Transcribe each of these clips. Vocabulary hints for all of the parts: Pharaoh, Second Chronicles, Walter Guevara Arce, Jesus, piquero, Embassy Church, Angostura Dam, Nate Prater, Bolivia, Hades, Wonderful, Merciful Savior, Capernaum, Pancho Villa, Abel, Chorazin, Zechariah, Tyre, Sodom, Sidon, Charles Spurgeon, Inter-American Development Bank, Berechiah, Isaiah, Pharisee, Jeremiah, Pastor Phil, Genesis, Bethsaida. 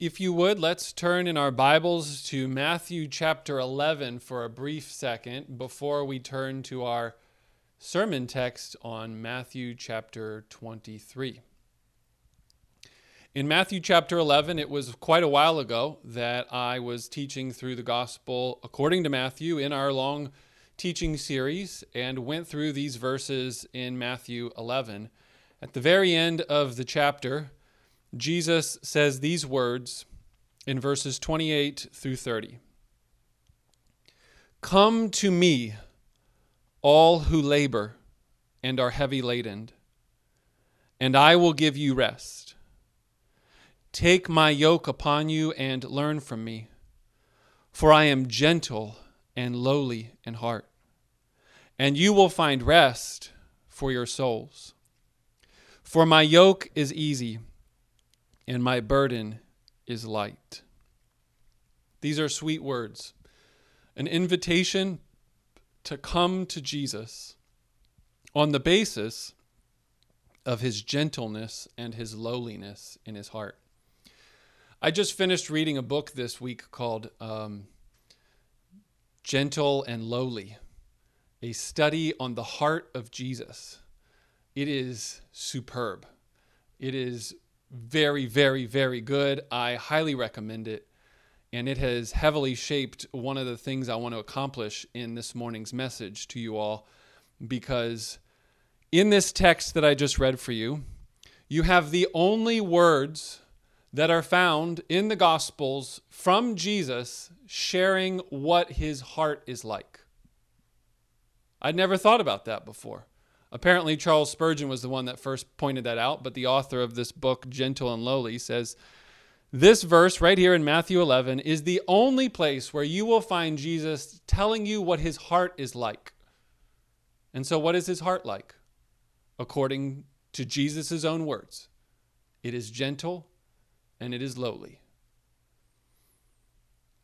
If you would, let's turn in our Bibles to Matthew chapter 11 for a brief second before we turn to our sermon text on Matthew chapter 23. In Matthew chapter 11, it was quite a while ago that I was teaching through the gospel according to Matthew in our long teaching series and went through these verses in Matthew 11. At the very end of the chapter, Jesus says these words in verses 28 through 30. Come to me, all who labor and are heavy laden, and I will give you rest. Take my yoke upon you and learn from me, for I am gentle and lowly in heart, and you will find rest for your souls. For my yoke is easy and my burden is light. These are sweet words, an invitation to come to Jesus on the basis of his gentleness and his lowliness in his heart. I just finished reading a book this week called Gentle and Lowly, a study on the heart of Jesus. It is superb. It is very, very, very good. I highly recommend it. And it has heavily shaped one of the things I want to accomplish in this morning's message to you all, because in this text that I just read for you, you have the only words that are found in the Gospels from Jesus sharing what his heart is like. I'd never thought about that before. Apparently, Charles Spurgeon was the one that first pointed that out, but the author of this book, Gentle and Lowly, says, this verse right here in Matthew 11 is the only place where you will find Jesus telling you what his heart is like. And so what is his heart like? According to Jesus' own words, it is gentle and it is lowly.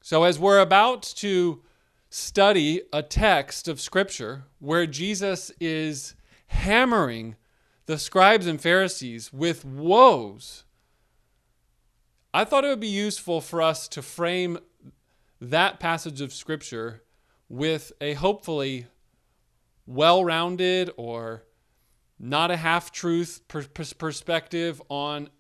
So as we're about to study a text of Scripture where Jesus is hammering the scribes and Pharisees with woes, I thought it would be useful for us to frame that passage of Scripture with a hopefully well-rounded or not a half-truth perspective on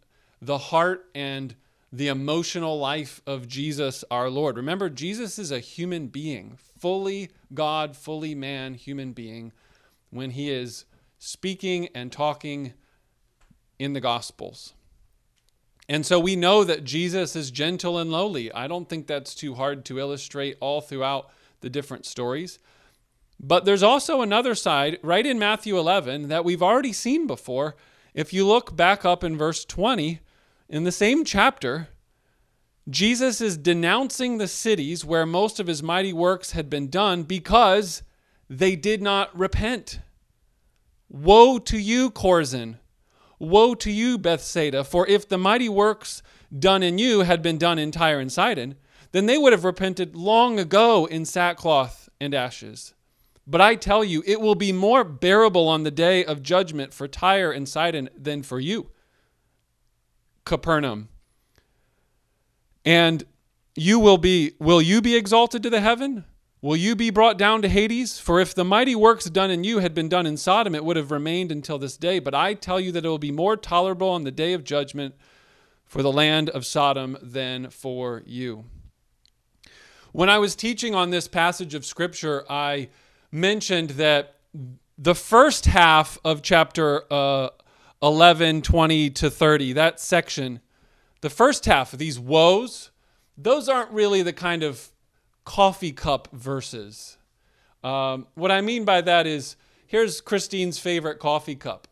the heart and the emotional life of Jesus our Lord. Remember, Jesus is a human being, fully God, fully man, human being, when he is speaking and talking in the Gospels. And so we know that Jesus is gentle and lowly. I don't think that's too hard to illustrate all throughout the different stories. But there's also another side right in Matthew 11 that we've already seen before. If you look back up in verse 20, in the same chapter, Jesus is denouncing the cities where most of his mighty works had been done because they did not repent. Woe to you, Chorazin! Woe to you, Bethsaida! For if the mighty works done in you had been done in Tyre and Sidon, then they would have repented long ago in sackcloth and ashes. But I tell you, it will be more bearable on the day of judgment for Tyre and Sidon than for you, Capernaum. And will you be exalted to the heaven? Will you be brought down to Hades? For if the mighty works done in you had been done in Sodom, it would have remained until this day. But I tell you that it will be more tolerable on the day of judgment for the land of Sodom than for you. When I was teaching on this passage of Scripture, I mentioned that the first half of chapter 11, 20 to 30, that section, the first half of these woes, those aren't really the kind of coffee cup verses. What I mean by that is, here's Christine's favorite coffee cup.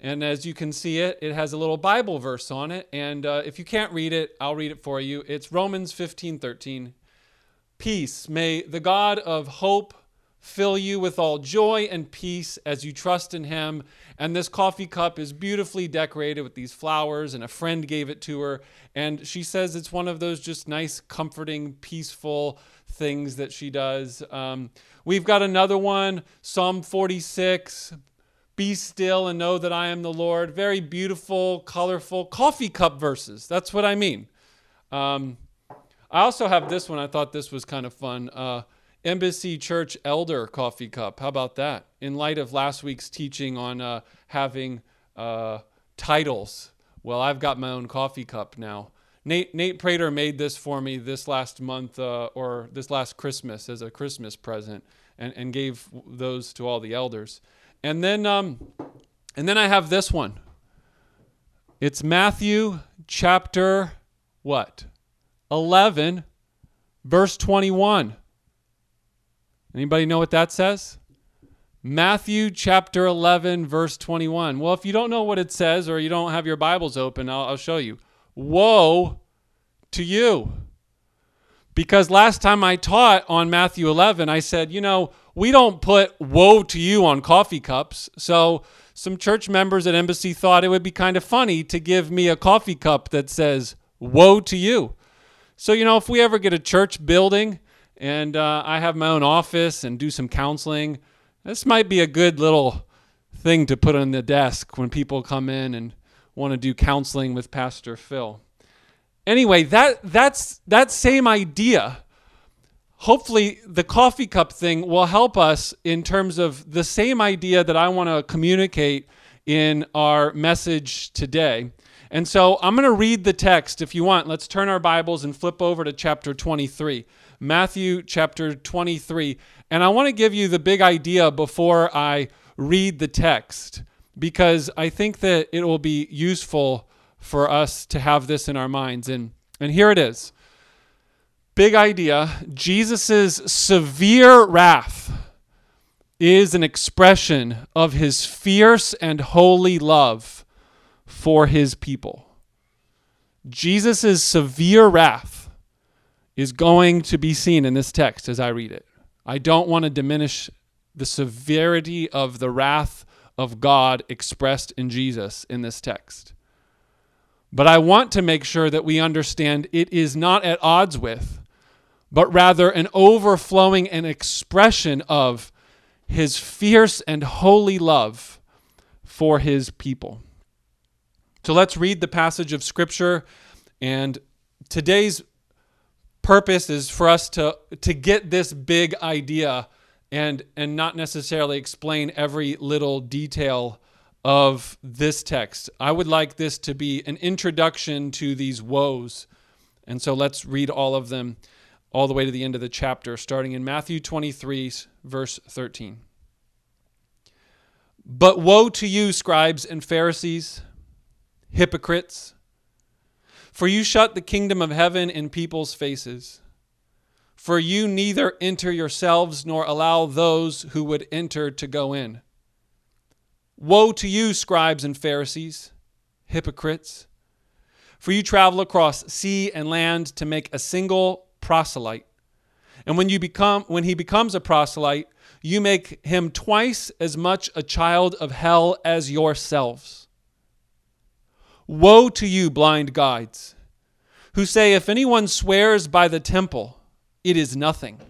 And as you can see it, it has a little Bible verse on it. And if you can't read it, I'll read it for you. It's Romans 15:13. Peace, may the God of hope fill you with all joy and peace as you trust in him. And this coffee cup is beautifully decorated with these flowers, and a friend gave it to her. And she says it's one of those just nice, comforting, peaceful things that she does. We've got another one, Psalm 46, be still and know that I am the Lord. Very beautiful, colorful coffee cup verses. That's what I mean. I also have this one. I thought this was kind of fun. Embassy Church Elder Coffee Cup. How about that? In light of last week's teaching on having titles. Well, I've got my own coffee cup now. Nate Prater made this for me this last month or this last Christmas as a Christmas present and gave those to all the elders. And then I have this one. It's Matthew chapter what? 11, verse 21. Anybody know what that says? Matthew chapter 11, verse 21. Well, if you don't know what it says or you don't have your Bibles open, I'll show you. Woe to you. Because last time I taught on Matthew 11, I said, you know, we don't put woe to you on coffee cups. So some church members at Embassy thought it would be kind of funny to give me a coffee cup that says woe to you. So, you know, if we ever get a church building and I have my own office and do some counseling, this might be a good little thing to put on the desk when people come in and want to do counseling with Pastor Phil. Anyway, that's that same idea. Hopefully the coffee cup thing will help us in terms of the same idea that I want to communicate in our message today. And so I'm going to read the text. If you want, let's turn our Bibles and flip over to chapter 23, Matthew chapter 23. And I want to give you the big idea before I read the text, because I think that it will be useful for us to have this in our minds. And here it is. Big idea. Jesus's severe wrath is an expression of his fierce and holy love for his people. Jesus's severe wrath is going to be seen in this text as I read it. I don't want to diminish the severity of the wrath of God expressed in Jesus in this text. But I want to make sure that we understand it is not at odds with, but rather an overflowing and expression of his fierce and holy love for his people. So let's read the passage of Scripture, and today's purpose is for us to get this big idea and not necessarily explain every little detail of this text. I would like this to be an introduction to these woes, and so let's read all of them all the way to the end of the chapter, starting in Matthew 23, verse 13. But woe to you, scribes and Pharisees, hypocrites, for you shut the kingdom of heaven in people's faces. For you neither enter yourselves nor allow those who would enter to go in. Woe to you, scribes and Pharisees, hypocrites, for you travel across sea and land to make a single proselyte. And when he becomes a proselyte, you make him twice as much a child of hell as yourselves. Woe to you, blind guides, who say, if anyone swears by the temple, it is nothing.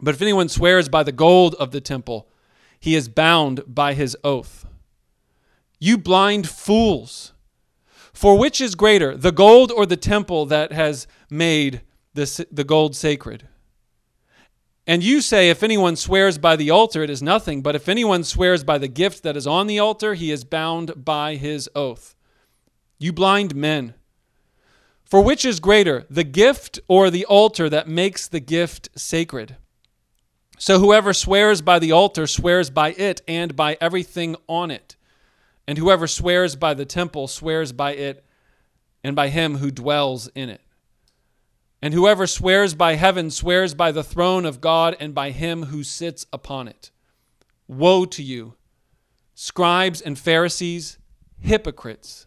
But if anyone swears by the gold of the temple, he is bound by his oath. You blind fools, for which is greater, the gold or the temple that has made the gold sacred? And you say, if anyone swears by the altar, it is nothing. But if anyone swears by the gift that is on the altar, he is bound by his oath. You blind men, for which is greater, the gift or the altar that makes the gift sacred? So whoever swears by the altar swears by it and by everything on it. And whoever swears by the temple swears by it and by him who dwells in it. And whoever swears by heaven swears by the throne of God and by him who sits upon it. Woe to you, scribes and Pharisees, hypocrites!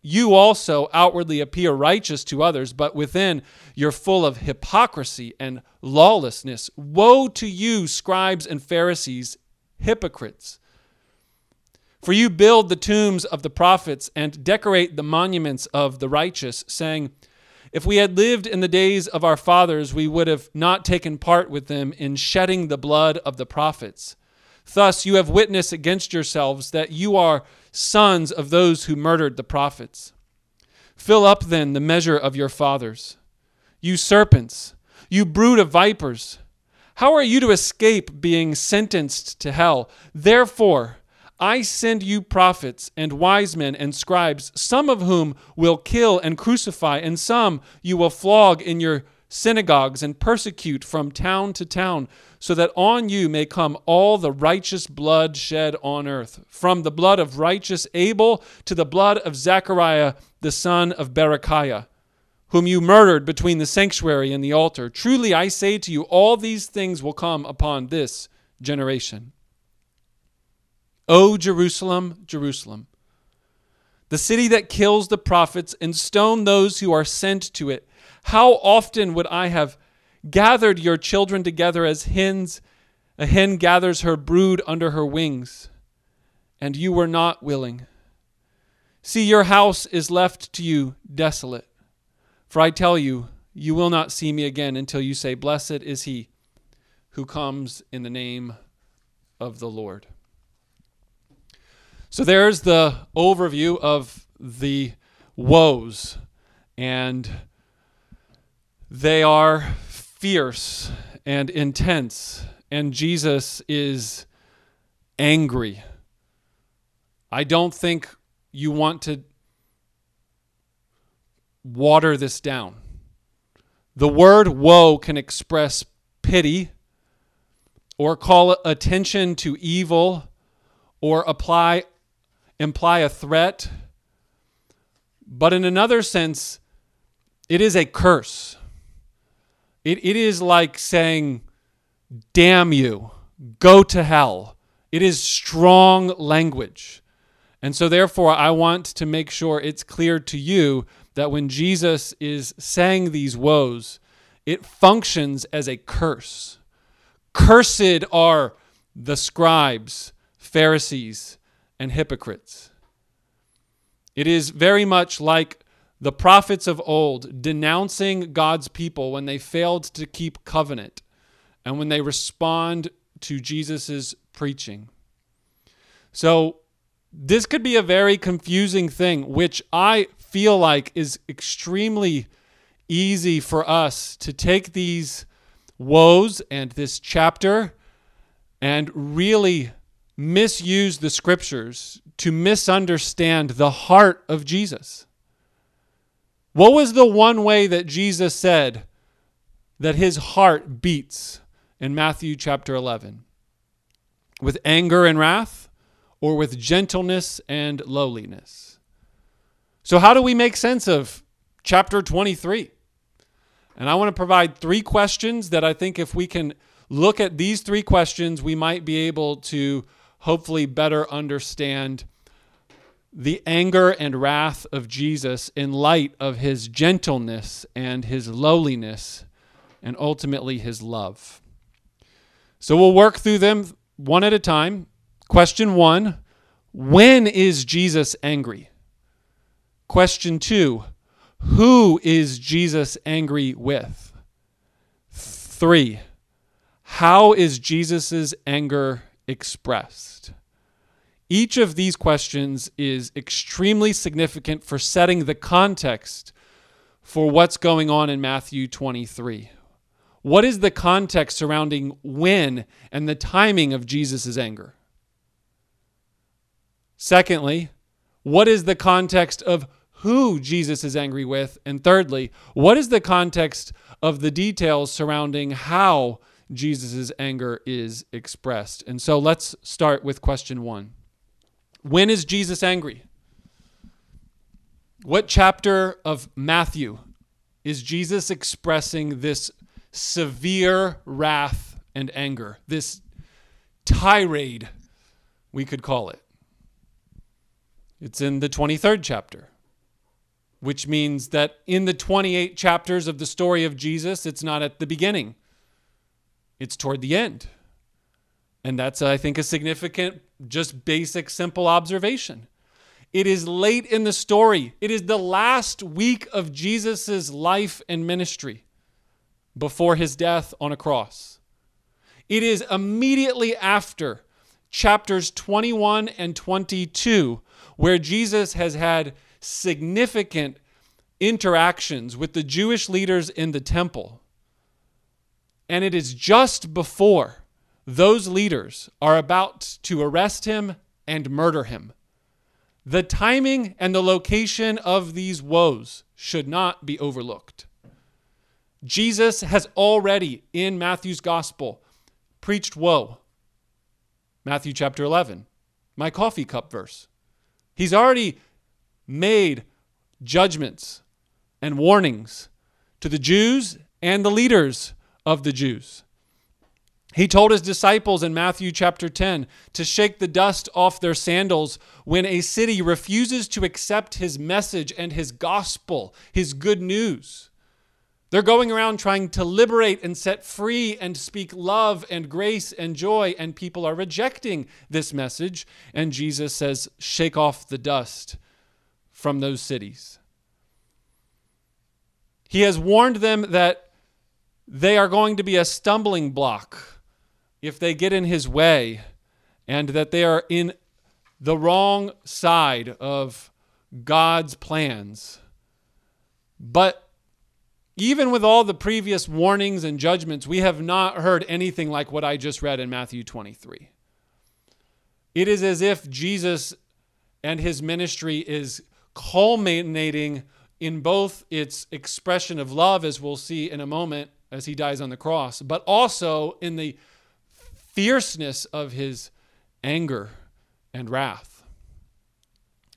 you also outwardly appear righteous to others, but within you're full of hypocrisy and lawlessness. Woe to you, scribes and Pharisees, hypocrites! For you build the tombs of the prophets and decorate the monuments of the righteous, saying, if we had lived in the days of our fathers, we would have not taken part with them in shedding the blood of the prophets. Thus you have witness against yourselves that you are sons of those who murdered the prophets. Fill up then the measure of your fathers. You serpents, you brood of vipers, how are you to escape being sentenced to hell? Therefore, I send you prophets and wise men and scribes, some of whom will kill and crucify, and some you will flog in your synagogues and persecute from town to town, so that on you may come all the righteous blood shed on earth, from the blood of righteous Abel to the blood of Zechariah, the son of Berechiah, whom you murdered between the sanctuary and the altar. Truly I say to you, all these things will come upon this generation. O Jerusalem, Jerusalem, the city that kills the prophets and stone those who are sent to it, how often would I have gathered your children together as hens, a hen gathers her brood under her wings, and you were not willing. See, your house is left to you desolate, for I tell you, you will not see me again until you say, blessed is he who comes in the name of the Lord. So there's the overview of the woes, and they are fierce and intense, and Jesus is angry. I don't think you want to water this down. The word woe can express pity or call attention to evil or imply a threat, but in another sense, it is a curse. It is like saying, damn you, go to hell. It is strong language. And so therefore, I want to make sure it's clear to you that when Jesus is saying these woes, it functions as a curse. Cursed are the scribes, Pharisees, and hypocrites. It is very much like the prophets of old denouncing God's people when they failed to keep covenant and when they respond to Jesus's preaching. So this could be a very confusing thing, which I feel like is extremely easy for us to take these woes and this chapter and really misuse the scriptures to misunderstand the heart of Jesus. What was the one way that Jesus said that his heart beats in Matthew chapter 11? With anger and wrath, or with gentleness and lowliness? So how do we make sense of chapter 23? And I want to provide three questions that I think if we can look at these three questions, we might be able to hopefully better understand the anger and wrath of Jesus in light of his gentleness and his lowliness and ultimately his love. So we'll work through them one at a time. Question one, when is Jesus angry? Question two, who is Jesus angry with? Three, how is Jesus's anger expressed? Each of these questions is extremely significant for setting the context for what's going on in Matthew 23. What is the context surrounding when and the timing of Jesus's anger? Secondly, what is the context of who Jesus is angry with, and thirdly, what is the context of the details surrounding how Jesus's anger is expressed? And so let's start with question one. When is Jesus angry? What chapter of Matthew is Jesus expressing this severe wrath and anger, this tirade, we could call it? It's in the 23rd chapter, which means that in the 28 chapters of the story of Jesus, it's not at the beginning. It's toward the end. And that's, I think, a significant, just basic, simple observation. It is late in the story. It is the last week of Jesus's life and ministry before his death on a cross. It is immediately after chapters 21 and 22, where Jesus has had significant interactions with the Jewish leaders in the temple. And it is just before those leaders are about to arrest him and murder him. The timing and the location of these woes should not be overlooked. Jesus has already, in Matthew's gospel, preached woe. Matthew chapter 11, my coffee cup verse. He's already made judgments and warnings to the Jews and the leaders of the Jews. He told his disciples in Matthew chapter 10 to shake the dust off their sandals when a city refuses to accept his message and his gospel, his good news. They're going around trying to liberate and set free and speak love and grace and joy, and people are rejecting this message. And Jesus says, shake off the dust from those cities. He has warned them that they are going to be a stumbling block if they get in his way, and that they are in the wrong side of God's plans. But even with all the previous warnings and judgments, we have not heard anything like what I just read in Matthew 23. It is as if Jesus and his ministry is culminating in both its expression of love, as we'll see in a moment as he dies on the cross, but also in the fierceness of his anger and wrath.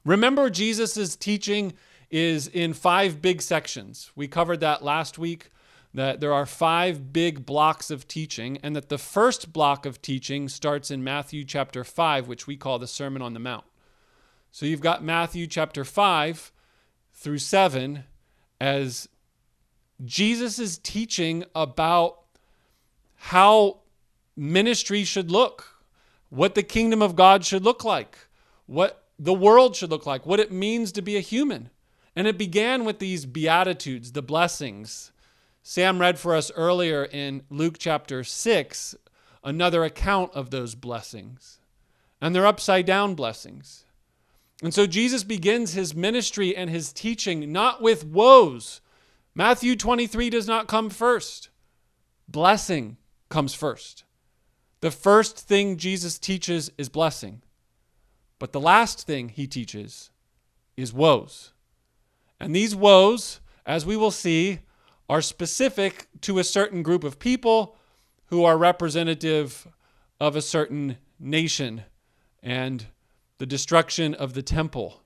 Remember, Jesus's teaching is in 5 big sections. We covered that last week, that there are 5 big blocks of teaching, and that the first block of teaching starts in Matthew chapter 5, which we call the Sermon on the Mount. So you've got Matthew chapter 5 through 7 as Jesus is teaching about how ministry should look, what the kingdom of God should look like, what the world should look like, what it means to be a human. And it began with these beatitudes, the blessings. Sam read for us earlier in Luke chapter 6, another account of those blessings. And they're upside down blessings. And so Jesus begins his ministry and his teaching not with woes. Matthew 23 does not come first. Blessing comes first. The first thing Jesus teaches is blessing. But the last thing he teaches is woes. And these woes, as we will see, are specific to a certain group of people who are representative of a certain nation and the destruction of the temple,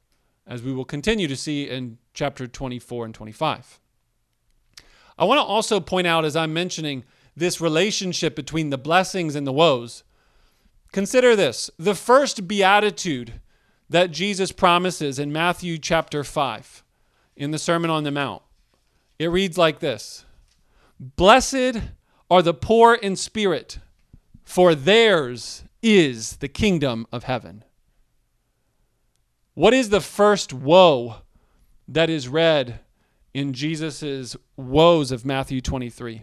as we will continue to see in chapter 24 and 25. I want to also point out, as I'm mentioning this relationship between the blessings and the woes, consider this. The first beatitude that Jesus promises in Matthew chapter 5 in the Sermon on the Mount, it reads like this: "Blessed are the poor in spirit, for theirs is the kingdom of heaven." What is the first woe that is read in Jesus's woes of Matthew 23?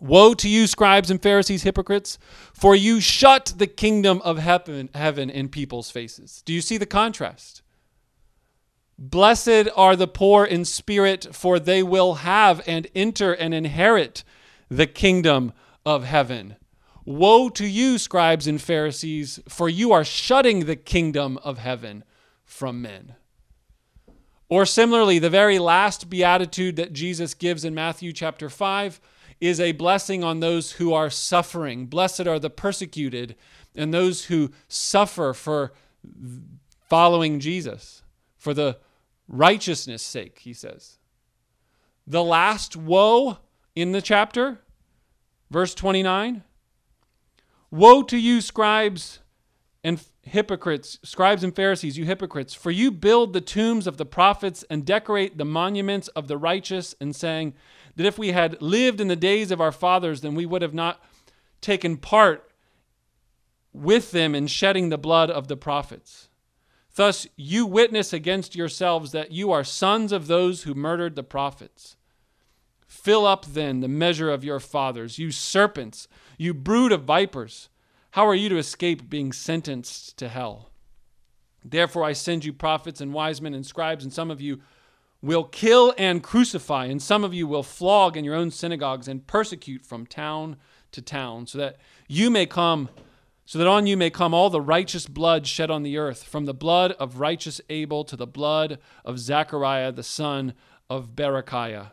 "Woe to you, scribes and Pharisees, hypocrites, for you shut the kingdom of heaven in people's faces." Do you see the contrast? "Blessed are the poor in spirit, for they will have and enter and inherit the kingdom of heaven." "Woe to you, scribes and Pharisees, for you are shutting the kingdom of heaven from men." Or similarly, the very last beatitude that Jesus gives in Matthew chapter 5 is a blessing on those who are suffering. Blessed are the persecuted and those who suffer for following Jesus, for the righteousness' sake, he says. The last woe in the chapter, verse 29, woe to you, scribes and hypocrites, scribes and Pharisees, you hypocrites, for you build the tombs of the prophets and decorate the monuments of the righteous, and saying that if we had lived in the days of our fathers, then we would have not taken part with them in shedding the blood of the prophets. Thus you witness against yourselves that you are sons of those who murdered the prophets. Fill up then the measure of your fathers, you serpents, you brood of vipers. How are you to escape being sentenced to hell? Therefore I send you prophets and wise men and scribes, and some of you will kill and crucify, and some of you will flog in your own synagogues and persecute from town to town, so that on you may come all the righteous blood shed on the earth, from the blood of righteous Abel to the blood of Zechariah, the son of Berechiah,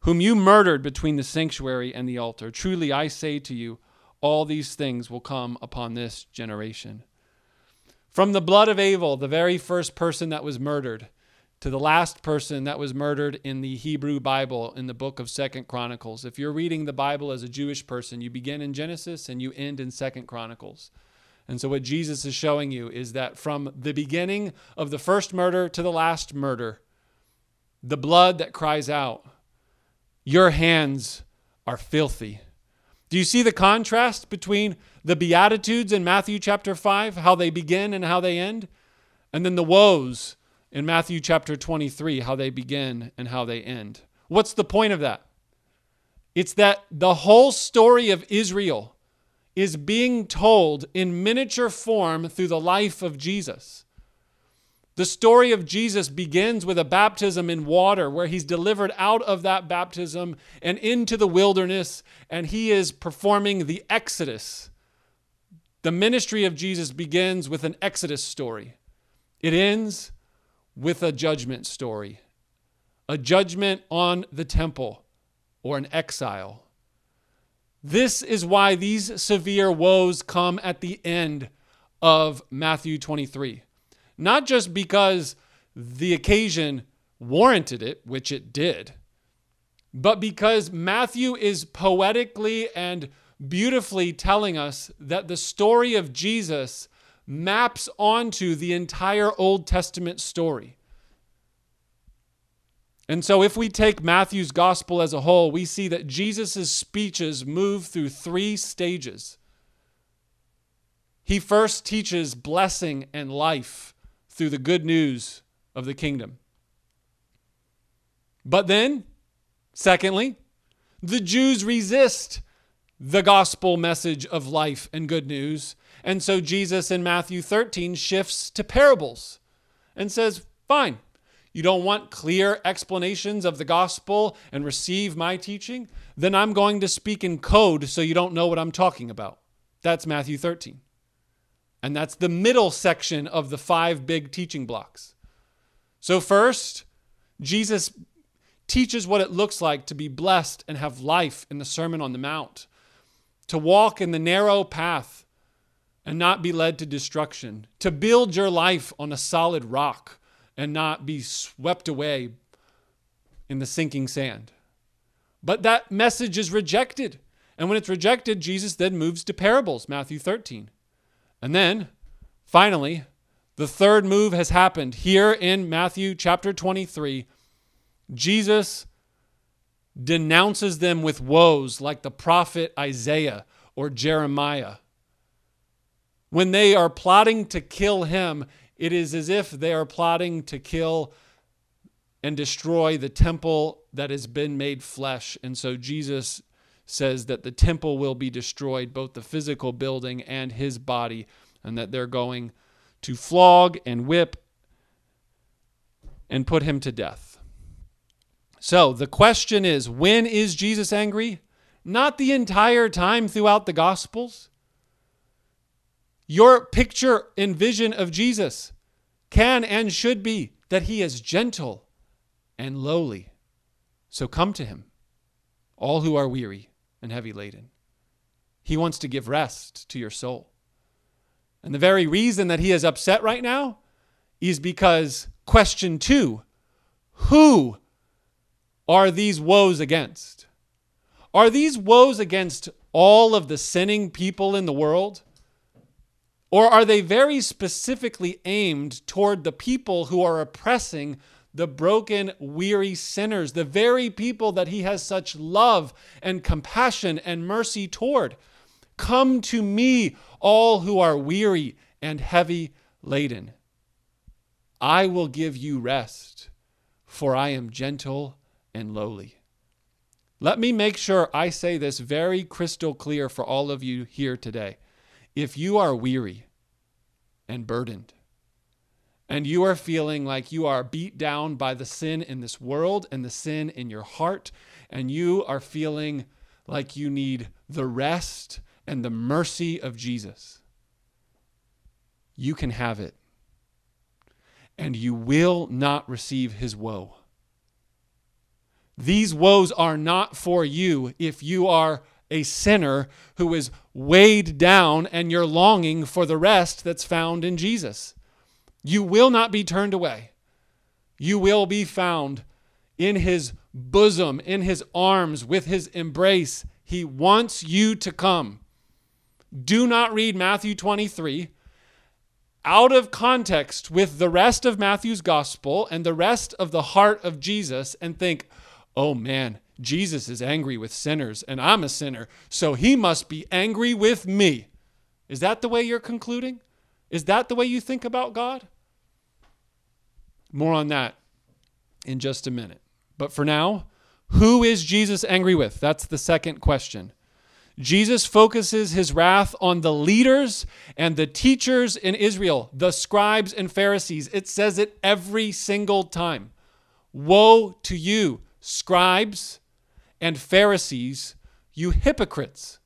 whom you murdered between the sanctuary and the altar. Truly, I say to you, all these things will come upon this generation. From the blood of Abel, the very first person that was murdered, to the last person that was murdered in the Hebrew Bible in the book of Second Chronicles. If you're reading the Bible as a Jewish person, you begin in Genesis and you end in Second Chronicles. And so what Jesus is showing you is that from the beginning of the first murder to the last murder, the blood that cries out, your hands are filthy. Do you see the contrast between the Beatitudes in Matthew chapter 5, how they begin and how they end, and then the woes in Matthew chapter 23, how they begin and how they end? What's the point of that? It's that the whole story of Israel is being told in miniature form through the life of Jesus. The story of Jesus begins with a baptism in water, where he's delivered out of that baptism and into the wilderness, and he is performing the Exodus. The ministry of Jesus begins with an Exodus story. It ends with a judgment story, a judgment on the temple, or an exile. This is why these severe woes come at the end of Matthew 23. Not just because the occasion warranted it, which it did, but because Matthew is poetically and beautifully telling us that the story of Jesus maps onto the entire Old Testament story. And so if we take Matthew's gospel as a whole, we see that Jesus's speeches move through three stages. He first teaches blessing and life through the good news of the kingdom. But then, secondly, the Jews resist the gospel message of life and good news. And so Jesus in Matthew 13 shifts to parables and says, fine, you don't want clear explanations of the gospel and receive my teaching? Then I'm going to speak in code so you don't know what I'm talking about. That's Matthew 13. And that's the middle section of the five big teaching blocks. So first, Jesus teaches what it looks like to be blessed and have life in the Sermon on the Mount, to walk in the narrow path and not be led to destruction, to build your life on a solid rock and not be swept away in the sinking sand. But that message is rejected. And when it's rejected, Jesus then moves to parables, Matthew 13. And then, finally, the third move has happened here in Matthew chapter 23. Jesus denounces them with woes like the prophet Isaiah or Jeremiah. When they are plotting to kill him, it is as if they are plotting to kill and destroy the temple that has been made flesh. And so Jesus says that the temple will be destroyed, both the physical building and his body, and that they're going to flog and whip and put him to death. So the question is, when is Jesus angry? Not the entire time throughout the Gospels. Your picture and vision of Jesus can and should be that he is gentle and lowly. So come to him, all who are weary and heavy laden. He wants to give rest to your soul. And the very reason that he is upset right now is because question two, who are these woes against? Are these woes against all of the sinning people in the world? Or are they very specifically aimed toward the people who are oppressing the broken, weary sinners, the very people that he has such love and compassion and mercy toward? Come to me, all who are weary and heavy laden. I will give you rest, for I am gentle and lowly. Let me make sure I say this very crystal clear for all of you here today. If you are weary and burdened, and you are feeling like you are beat down by the sin in this world and the sin in your heart, and you are feeling like you need the rest and the mercy of Jesus, you can have it. And you will not receive his woe. These woes are not for you if you are a sinner who is weighed down and you're longing for the rest that's found in Jesus. You will not be turned away. You will be found in his bosom, in his arms, with his embrace. He wants you to come. Do not read Matthew 23 out of context with the rest of Matthew's gospel and the rest of the heart of Jesus and think, oh man, Jesus is angry with sinners and I'm a sinner, so he must be angry with me. Is that the way you're concluding? Is that the way you think about God? More on that in just a minute. But for now, who is Jesus angry with? That's the second question. Jesus focuses his wrath on the leaders and the teachers in Israel, the scribes and Pharisees. It says it every single time. Woe to you, scribes and Pharisees, you hypocrites.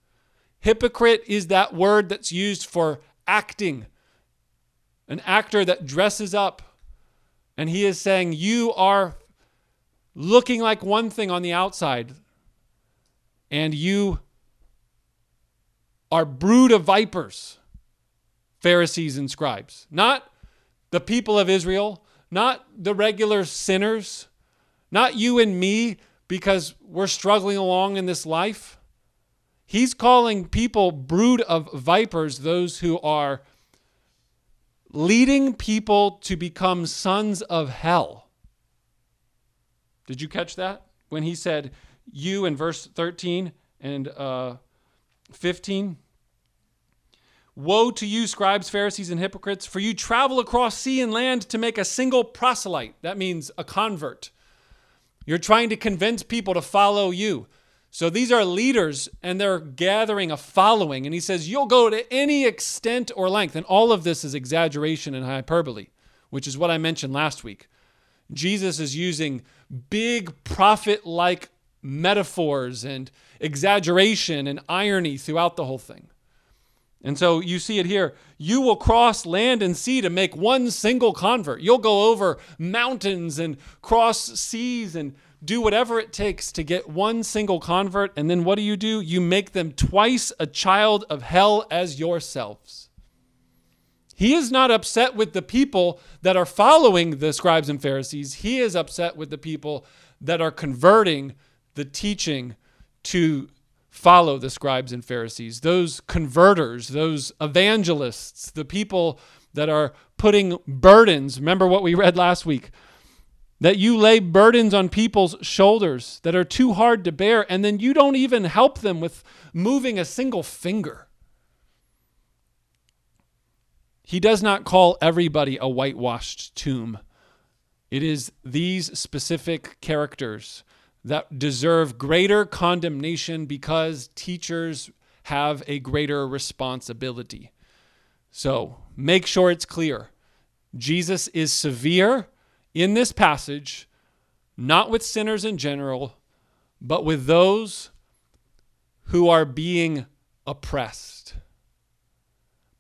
Hypocrite is that word that's used for acting. An actor that dresses up, and he is saying, you are looking like one thing on the outside, and you are brood of vipers, Pharisees and scribes. Not the people of Israel, not the regular sinners, not you and me because we're struggling along in this life. He's calling people brood of vipers, those who are leading people to become sons of hell. Did you catch that? When he said, you in verse 13 and 15. Woe to you, scribes, Pharisees, and hypocrites, for you travel across sea and land to make a single proselyte. That means a convert. You're trying to convince people to follow you. So these are leaders and they're gathering a following. And he says, you'll go to any extent or length. And all of this is exaggeration and hyperbole, which is what I mentioned last week. Jesus is using big prophet-like metaphors and exaggeration and irony throughout the whole thing. And so you see it here. You will cross land and sea to make one single convert. You'll go over mountains and cross seas and do whatever it takes to get one single convert. And then what do? You make them twice a child of hell as yourselves. He is not upset with the people that are following the scribes and Pharisees. He is upset with the people that are converting the teaching to follow the scribes and Pharisees, those converters, those evangelists, the people that are putting burdens. Remember what we read last week, that you lay burdens on people's shoulders that are too hard to bear, and then you don't even help them with moving a single finger. He does not call everybody a whitewashed tomb. It is these specific characters that deserve greater condemnation because teachers have a greater responsibility. So make sure it's clear. Jesus is severe in this passage, not with sinners in general, but with those who are being oppressed.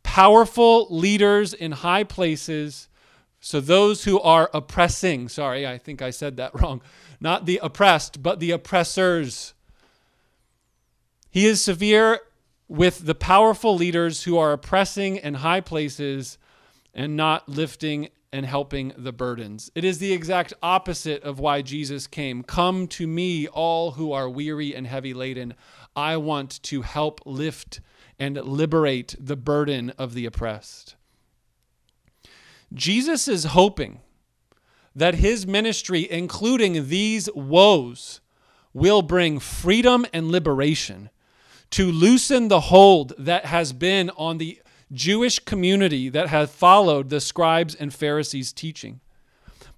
Powerful leaders in high places So those who are oppressing, sorry, I think I said that wrong, not the oppressed, but the oppressors. He is severe with the powerful leaders who are oppressing in high places and not lifting and helping the burdens. It is the exact opposite of why Jesus came. Come to me, all who are weary and heavy laden. I want to help lift and liberate the burden of the oppressed. Jesus is hoping that his ministry, including these woes, will bring freedom and liberation to loosen the hold that has been on the Jewish community that had followed the scribes and Pharisees' teaching.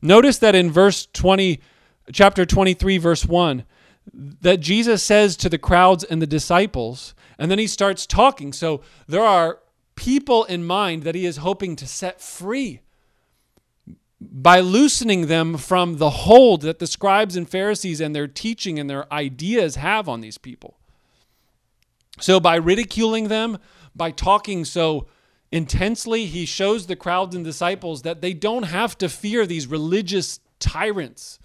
Notice that in chapter 23, verse 1, that Jesus says to the crowds and the disciples, and then he starts talking. So there are people in mind that he is hoping to set free by loosening them from the hold that the scribes and Pharisees and their teaching and their ideas have on these people. So by ridiculing them, by talking so intensely, he shows the crowd and disciples that they don't have to fear these religious tyrants.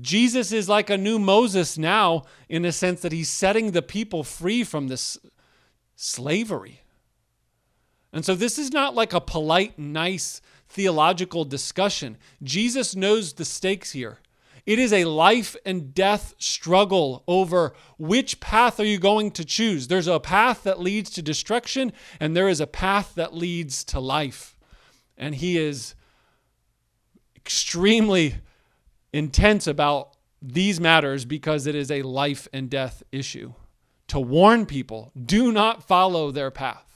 Jesus is like a new Moses now, in the sense that he's setting the people free from this slavery. And so this is not like a polite, nice theological discussion. Jesus knows the stakes here. It is a life and death struggle over which path are you going to choose. There's a path that leads to destruction, and there is a path that leads to life. And he is extremely intense about these matters because it is a life and death issue. To warn people, do not follow their path.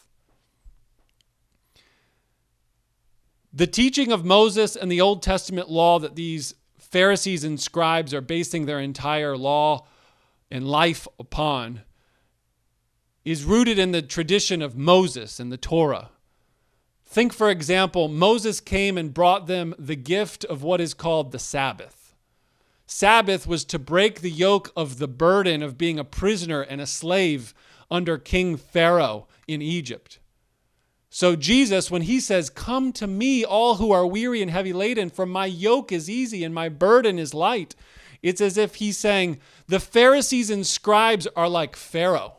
The teaching of Moses and the Old Testament law that these Pharisees and scribes are basing their entire law and life upon is rooted in the tradition of Moses and the Torah. Think, for example, Moses came and brought them the gift of what is called the Sabbath. Sabbath was to break the yoke of the burden of being a prisoner and a slave under King Pharaoh in Egypt. So Jesus, when he says, come to me, all who are weary and heavy laden, for my yoke is easy and my burden is light, it's as if he's saying, the Pharisees and scribes are like Pharaoh.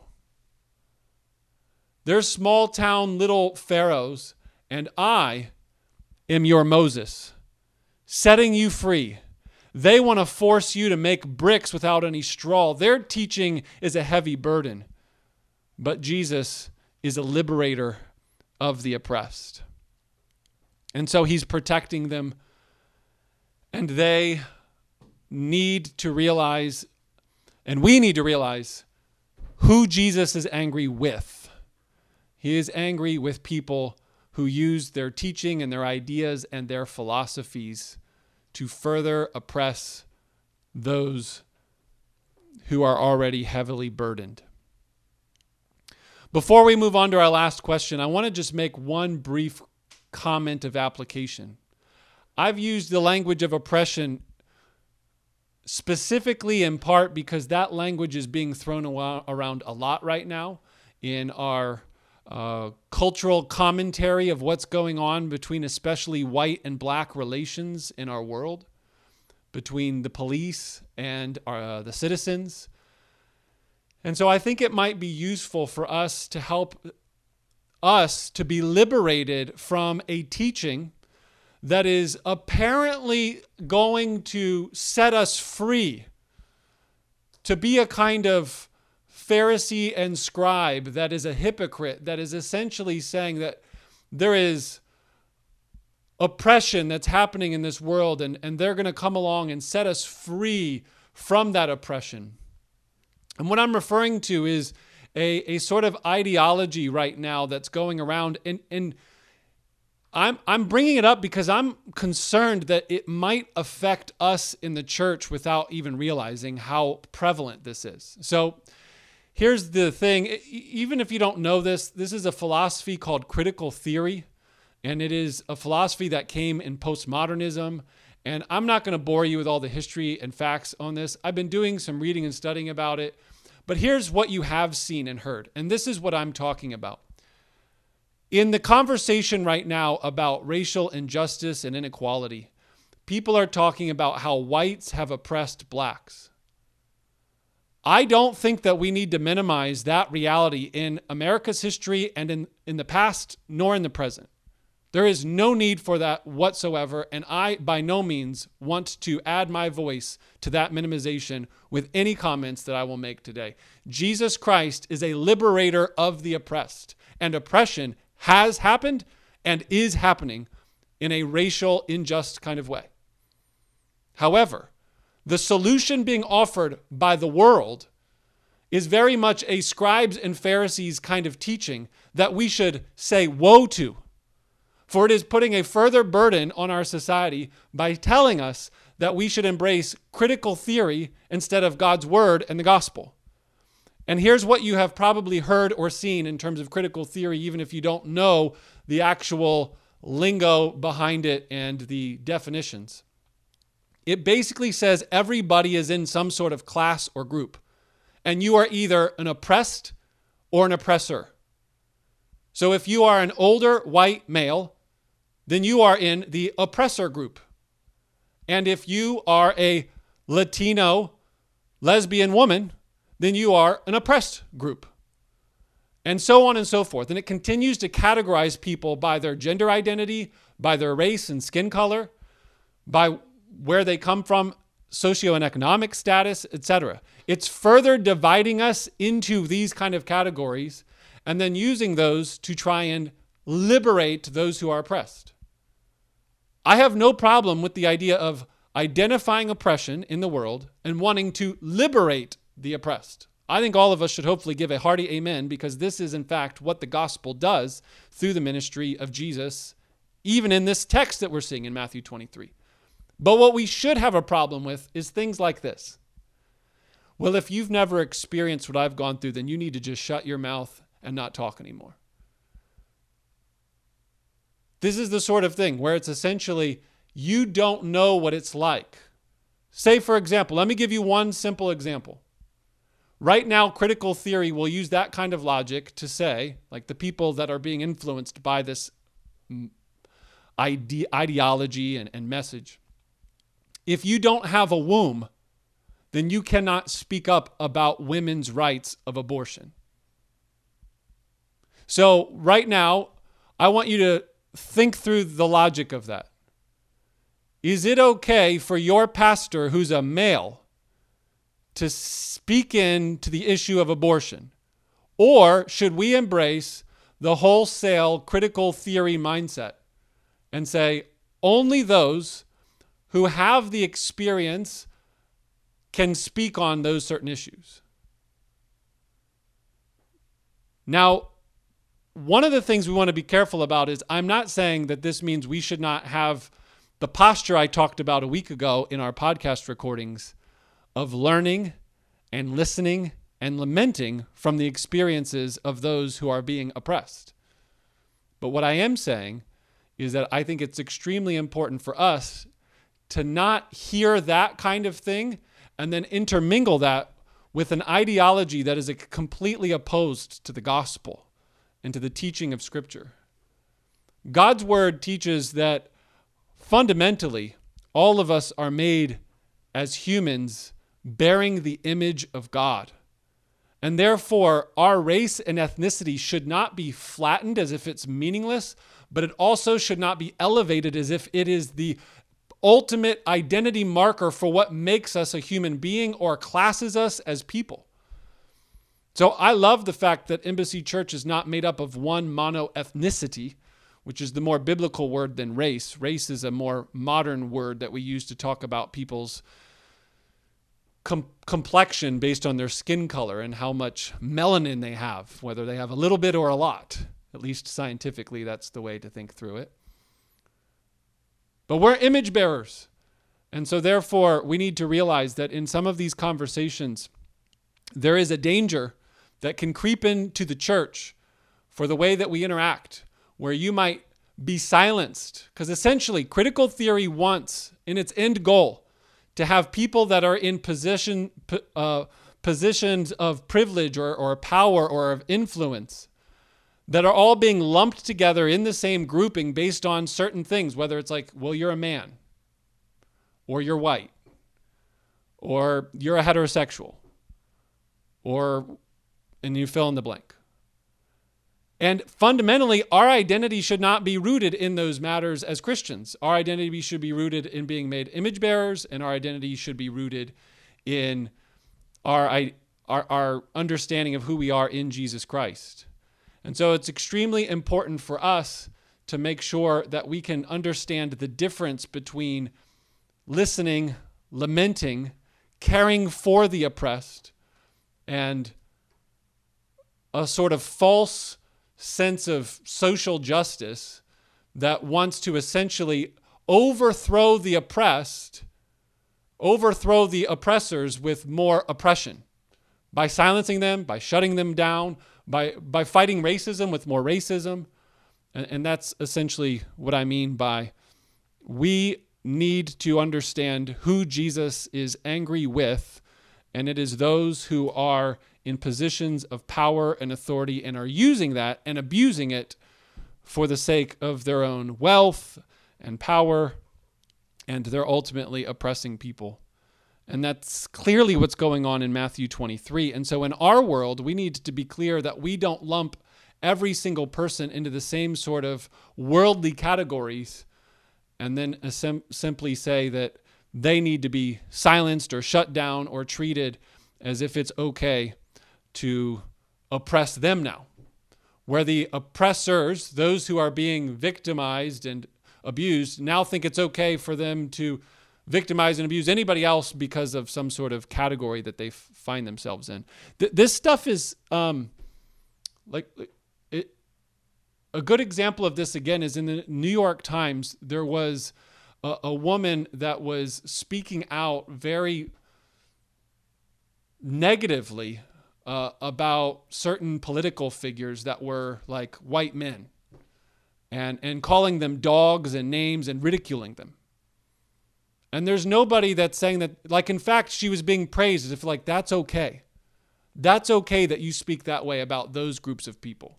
They're small town little pharaohs, and I am your Moses, setting you free. They want to force you to make bricks without any straw. Their teaching is a heavy burden, but Jesus is a liberator of the oppressed. And so he's protecting them, and they need to realize, and we need to realize, who Jesus is angry with. He is angry with people who use their teaching and their ideas and their philosophies to further oppress those who are already heavily burdened. Before we move on to our last question, I want to just make one brief comment of application. I've used the language of oppression specifically in part because that language is being thrown around a lot right now in our cultural commentary of what's going on between especially white and black relations in our world, between the police and the citizens. And so I think it might be useful for us to help us to be liberated from a teaching that is apparently going to set us free to be a kind of Pharisee and scribe that is a hypocrite, that is essentially saying that there is oppression that's happening in this world, and they're going to come along and set us free from that oppression. And what I'm referring to is a sort of ideology right now that's going around. And I'm bringing it up because I'm concerned that it might affect us in the church without even realizing how prevalent this is. So here's the thing. Even if you don't know this, this is a philosophy called critical theory. And it is a philosophy that came in postmodernism. And I'm not going to bore you with all the history and facts on this. I've been doing some reading and studying about it. But here's what you have seen and heard. And this is what I'm talking about. In the conversation right now about racial injustice and inequality, people are talking about how whites have oppressed blacks. I don't think that we need to minimize that reality in America's history and in the past, nor in the present. There is no need for that whatsoever, and I by no means want to add my voice to that minimization with any comments that I will make today. Jesus Christ is a liberator of the oppressed, and oppression has happened and is happening in a racial, unjust kind of way. However, the solution being offered by the world is very much a scribes and Pharisees kind of teaching that we should say woe to. For it is putting a further burden on our society by telling us that we should embrace critical theory instead of God's word and the gospel. And here's what you have probably heard or seen in terms of critical theory, even if you don't know the actual lingo behind it and the definitions. It basically says everybody is in some sort of class or group, and you are either an oppressed or an oppressor. So if you are an older white male, then you are in the oppressor group. And if you are a Latino lesbian woman, then you are an oppressed group. And so on and so forth. And it continues to categorize people by their gender identity, by their race and skin color, by where they come from, socioeconomic status, etc. It's further dividing us into these kind of categories and then using those to try and liberate those who are oppressed. I have no problem with the idea of identifying oppression in the world and wanting to liberate the oppressed. I think all of us should hopefully give a hearty amen, because this is in fact what the gospel does through the ministry of Jesus, even in this text that we're seeing in Matthew 23. But what we should have a problem with is things like this. Well, if you've never experienced what I've gone through, then you need to just shut your mouth and not talk anymore. This is the sort of thing where it's essentially, you don't know what it's like. Say, for example, let me give you one simple example. Right now, critical theory will use that kind of logic to say, like the people that are being influenced by this ideology and message, if you don't have a womb, then you cannot speak up about women's rights of abortion. So right now, I want you to think through the logic of that. Is it okay for your pastor, who's a male, to speak in to the issue of abortion? Or should we embrace the wholesale critical theory mindset and say only those who have the experience can speak on those certain issues? Now, one of the things we want to be careful about is I'm not saying that this means we should not have the posture I talked about a week ago in our podcast recordings of learning and listening and lamenting from the experiences of those who are being oppressed. But what I am saying is that I think it's extremely important for us to not hear that kind of thing and then intermingle that with an ideology that is completely opposed to the gospel and to the teaching of Scripture. God's word teaches that fundamentally, all of us are made as humans bearing the image of God. And therefore, our race and ethnicity should not be flattened as if it's meaningless, but it also should not be elevated as if it is the ultimate identity marker for what makes us a human being or classes us as people. So I love the fact that Embassy Church is not made up of one mono-ethnicity, which is the more biblical word than race. Race is a more modern word that we use to talk about people's complexion based on their skin color and how much melanin they have, whether they have a little bit or a lot. At least scientifically, that's the way to think through it. But we're image bearers. And so therefore, we need to realize that in some of these conversations, there is a danger that can creep into the church for the way that we interact, where you might be silenced. Because essentially, critical theory wants, in its end goal, to have people that are in positions of privilege or power or of influence that are all being lumped together in the same grouping based on certain things, whether it's like, well, you're a man, or you're white, or you're a heterosexual, or, and you fill in the blank. And fundamentally, our identity should not be rooted in those matters as Christians. Our identity should be rooted in being made image bearers, and our identity should be rooted in our understanding of who we are in Jesus Christ. And so it's extremely important for us to make sure that we can understand the difference between listening, lamenting, caring for the oppressed, and a sort of false sense of social justice that wants to essentially overthrow the oppressed, overthrow the oppressors with more oppression by silencing them, by shutting them down, by fighting racism with more racism. And that's essentially what I mean by we need to understand who Jesus is angry with, and it is those who are in positions of power and authority and are using that and abusing it for the sake of their own wealth and power, and they're ultimately oppressing people. And that's clearly what's going on in Matthew 23. And so in our world, we need to be clear that we don't lump every single person into the same sort of worldly categories and then simply say that they need to be silenced or shut down or treated as if it's okay to oppress them now. Where the oppressors, those who are being victimized and abused, now think it's okay for them to victimize and abuse anybody else because of some sort of category that they find themselves in. This stuff is, a good example of this, again, is in the New York Times. There was a woman that was speaking out very negatively about certain political figures that were like white men and calling them dogs and names and ridiculing them. And there's nobody that's saying that, like, in fact, she was being praised as if, like, that's okay. That's okay that you speak that way about those groups of people.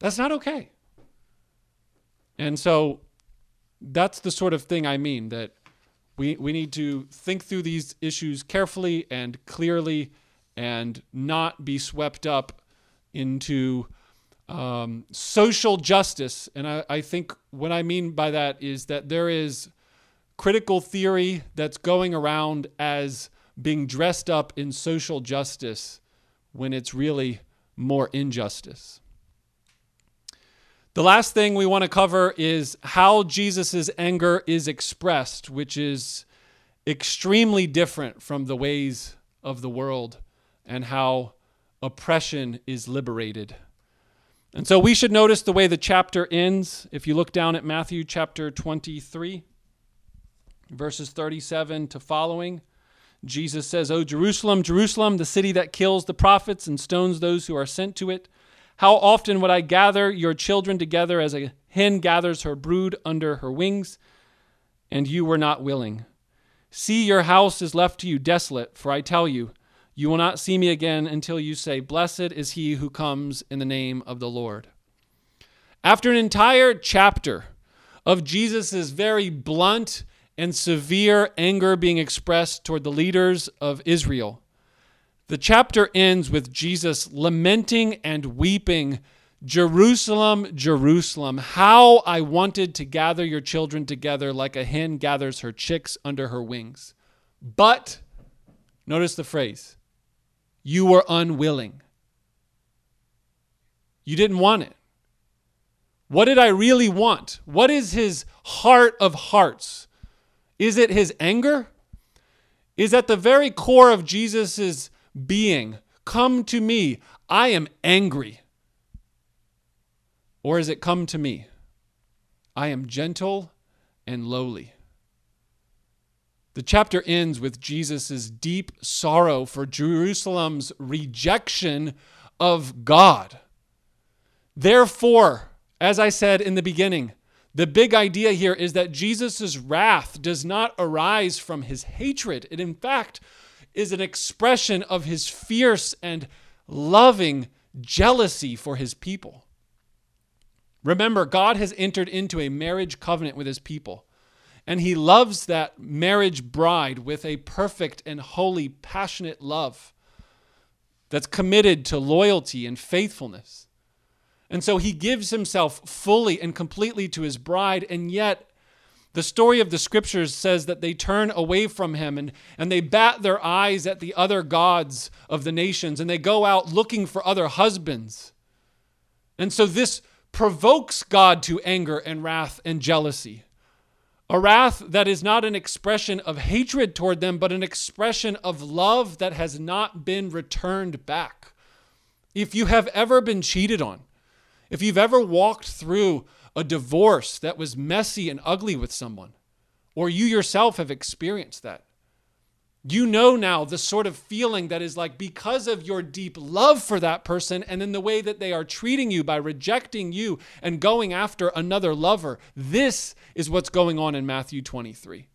That's not okay. And so that's the sort of thing I mean, that we need to think through these issues carefully and clearly and not be swept up into social justice. And I think what I mean by that is that there is critical theory that's going around as being dressed up in social justice when it's really more injustice. The last thing we want to cover is how Jesus's anger is expressed, which is extremely different from the ways of the world and how oppression is liberated. And so we should notice the way the chapter ends. If you look down at Matthew chapter 23, verses 37 to following, Jesus says, "O Jerusalem, Jerusalem, the city that kills the prophets and stones those who are sent to it, how often would I gather your children together as a hen gathers her brood under her wings, and you were not willing. See, your house is left to you desolate, for I tell you, you will not see me again until you say, 'Blessed is he who comes in the name of the Lord.'" After an entire chapter of Jesus's very blunt and severe anger being expressed toward the leaders of Israel, the chapter ends with Jesus lamenting and weeping, "Jerusalem, Jerusalem, how I wanted to gather your children together like a hen gathers her chicks under her wings. But," notice the phrase, "you were unwilling." You didn't want it. What did I really want? What is his heart of hearts? Is it his anger? Is at the very core of Jesus's being, "Come to me, I am angry"? Or is it, "Come to me, I am gentle and lowly"? The chapter ends with Jesus's deep sorrow for Jerusalem's rejection of God. Therefore, as I said in the beginning, the big idea here is that Jesus' wrath does not arise from his hatred. It, in fact, is an expression of his fierce and loving jealousy for his people. Remember, God has entered into a marriage covenant with his people, and he loves that marriage bride with a perfect and holy, passionate love that's committed to loyalty and faithfulness. And so he gives himself fully and completely to his bride, and yet the story of the scriptures says that they turn away from him and they bat their eyes at the other gods of the nations, and they go out looking for other husbands. And so this provokes God to anger and wrath and jealousy. A wrath that is not an expression of hatred toward them, but an expression of love that has not been returned back. If you have ever been cheated on, if you've ever walked through a divorce that was messy and ugly with someone, or you yourself have experienced that, you know now the sort of feeling that is like, because of your deep love for that person and in the way that they are treating you by rejecting you and going after another lover, this is what's going on in Matthew 23.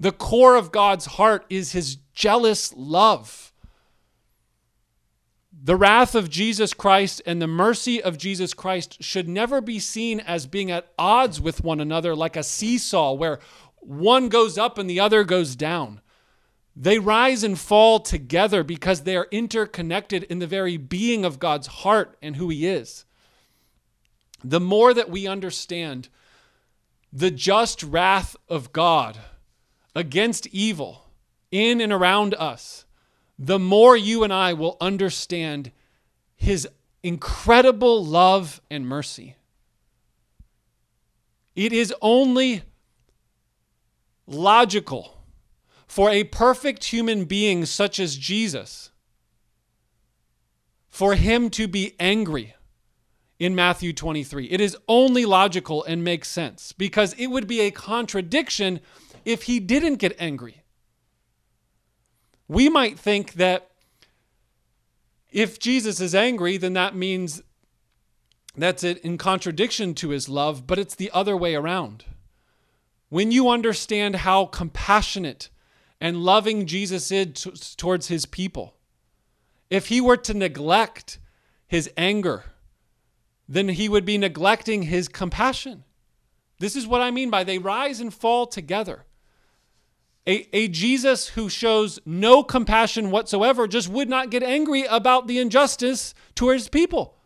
The core of God's heart is his jealous love. The wrath of Jesus Christ and the mercy of Jesus Christ should never be seen as being at odds with one another, like a seesaw where one goes up and the other goes down. They rise and fall together because they are interconnected in the very being of God's heart and who he is. The more that we understand the just wrath of God against evil in and around us, the more you and I will understand his incredible love and mercy. It is only logical for a perfect human being such as Jesus, for him to be angry in Matthew 23. It is only logical and makes sense, because it would be a contradiction if he didn't get angry. We might think that if Jesus is angry, then that means that's it in contradiction to his love, but it's the other way around. When you understand how compassionate and loving Jesus is towards his people, if he were to neglect his anger, then he would be neglecting his compassion. This is what I mean by they rise and fall together. A Jesus who shows no compassion whatsoever just would not get angry about the injustice towards people.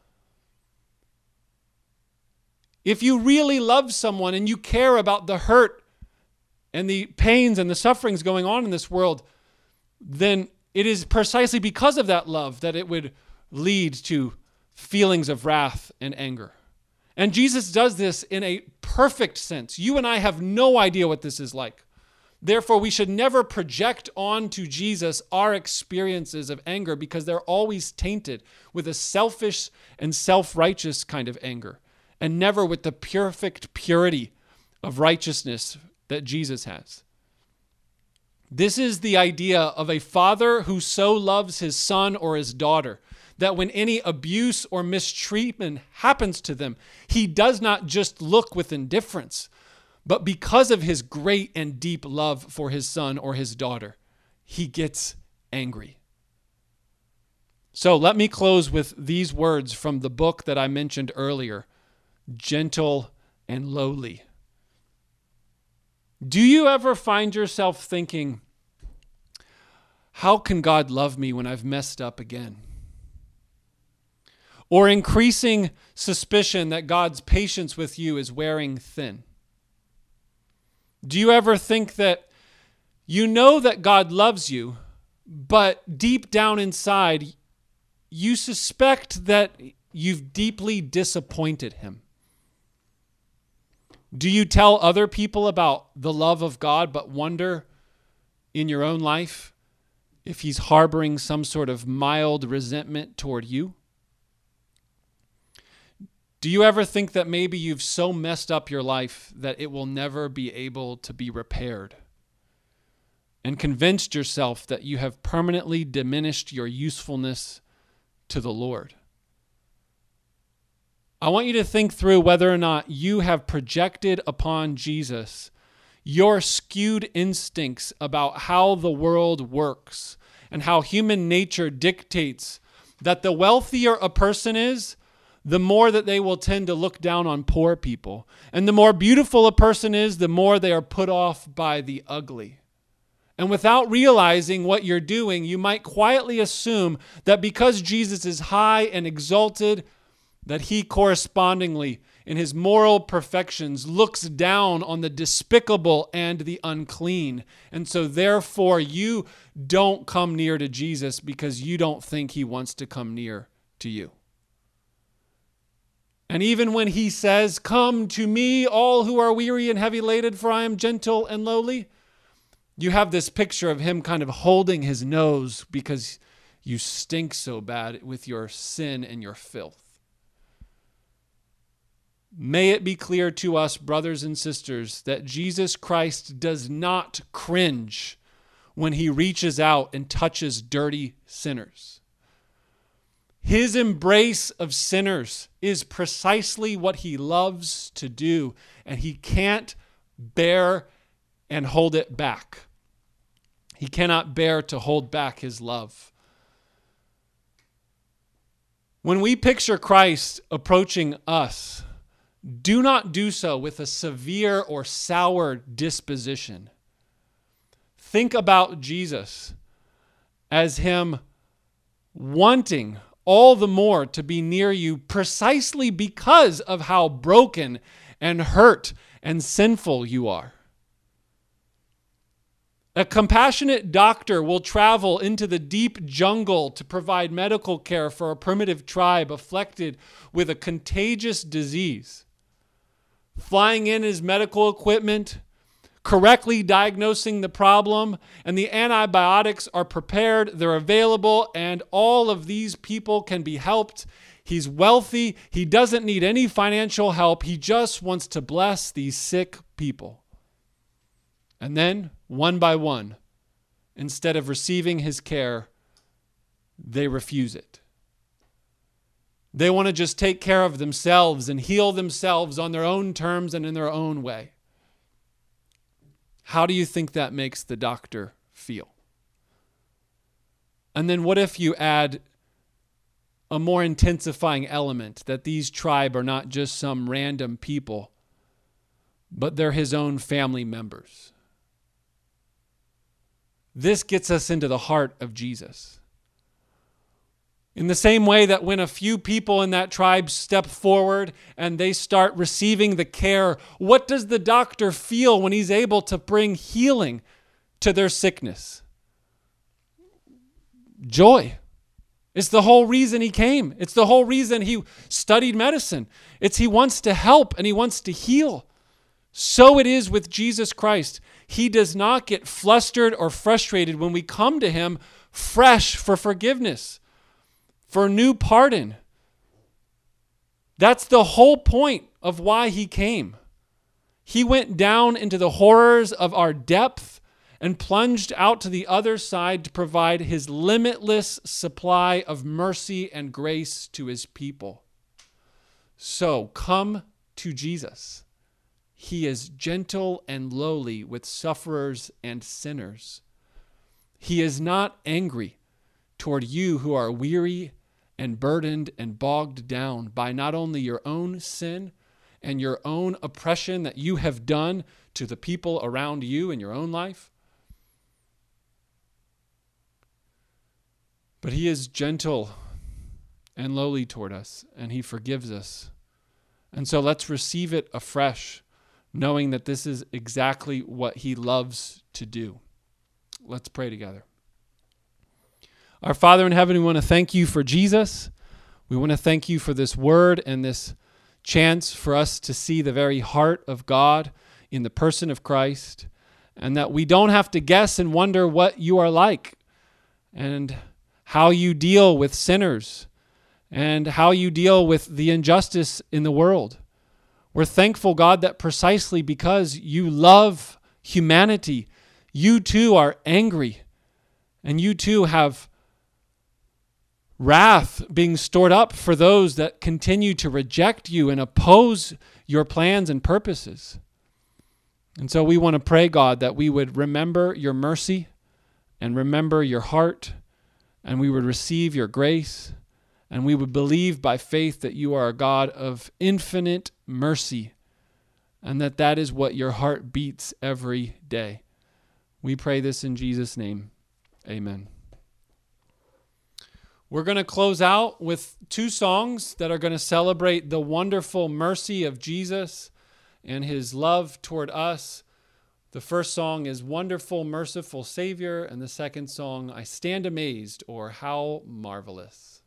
If you really love someone and you care about the hurt and the pains and the sufferings going on in this world, then it is precisely because of that love that it would lead to feelings of wrath and anger. And Jesus does this in a perfect sense. You and I have no idea what this is like. Therefore, we should never project onto Jesus our experiences of anger, because they're always tainted with a selfish and self-righteous kind of anger, and never with the perfect purity of righteousness that Jesus has. This is the idea of a father who so loves his son or his daughter that when any abuse or mistreatment happens to them, he does not just look with indifference, but because of his great and deep love for his son or his daughter, he gets angry. So let me close with these words from the book that I mentioned earlier, Gentle and Lowly. Do you ever find yourself thinking, how can God love me when I've messed up again? Or increasing suspicion that God's patience with you is wearing thin? Do you ever think that you know that God loves you, but deep down inside, you suspect that you've deeply disappointed him? Do you tell other people about the love of God, but wonder in your own life if he's harboring some sort of mild resentment toward you? Do you ever think that maybe you've so messed up your life that it will never be able to be repaired, and convinced yourself that you have permanently diminished your usefulness to the Lord? I want you to think through whether or not you have projected upon Jesus your skewed instincts about how the world works and how human nature dictates that the wealthier a person is, the more that they will tend to look down on poor people. And the more beautiful a person is, the more they are put off by the ugly. And without realizing what you're doing, you might quietly assume that because Jesus is high and exalted, that he correspondingly, in his moral perfections, looks down on the despicable and the unclean. And so therefore, you don't come near to Jesus because you don't think he wants to come near to you. And even when he says, "Come to me, all who are weary and heavy laden, for I am gentle and lowly," you have this picture of him kind of holding his nose because you stink so bad with your sin and your filth. May it be clear to us, brothers and sisters, that Jesus Christ does not cringe when he reaches out and touches dirty sinners. His embrace of sinners is precisely what he loves to do, and he can't bear and hold it back. He cannot bear to hold back his love. When we picture Christ approaching us, do not do so with a severe or sour disposition. Think about Jesus as him wanting all the more to be near you precisely because of how broken and hurt and sinful you are. A compassionate doctor will travel into the deep jungle to provide medical care for a primitive tribe afflicted with a contagious disease, flying in his medical equipment, correctly diagnosing the problem, and the antibiotics are prepared, they're available, and all of these people can be helped. He's wealthy, he doesn't need any financial help, he just wants to bless these sick people. And then, one by one, instead of receiving his care, they refuse it. They want to just take care of themselves and heal themselves on their own terms and in their own way. How do you think that makes the doctor feel? And then what if you add a more intensifying element, that these tribe are not just some random people, but they're his own family members? This gets us into the heart of Jesus. In the same way that when a few people in that tribe step forward and they start receiving the care, what does the doctor feel when he's able to bring healing to their sickness? Joy. It's the whole reason he came. It's the whole reason he studied medicine. It's he wants to help and he wants to heal. So it is with Jesus Christ. He does not get flustered or frustrated when we come to him fresh for forgiveness, for new pardon. That's the whole point of why he came. He went down into the horrors of our depth and plunged out to the other side to provide his limitless supply of mercy and grace to his people. So come to Jesus. He is gentle and lowly with sufferers and sinners. He is not angry toward you who are weary and burdened and bogged down by not only your own sin and your own oppression that you have done to the people around you in your own life, but he is gentle and lowly toward us, and he forgives us. And so let's receive it afresh, knowing that this is exactly what he loves to do. Let's pray together. Our Father in heaven, we want to thank you for Jesus. We want to thank you for this word and this chance for us to see the very heart of God in the person of Christ, and that we don't have to guess and wonder what you are like and how you deal with sinners and how you deal with the injustice in the world. We're thankful, God, that precisely because you love humanity, you too are angry, and you too have wrath being stored up for those that continue to reject you and oppose your plans and purposes. And so we want to pray, God, that we would remember your mercy and remember your heart, and we would receive your grace, and we would believe by faith that you are a God of infinite mercy, and that that is what your heart beats every day. We pray this in Jesus' name. Amen. We're going to close out with two songs that are going to celebrate the wonderful mercy of Jesus and his love toward us. The first song is Wonderful, Merciful Savior, and the second song, I Stand Amazed, or How Marvelous.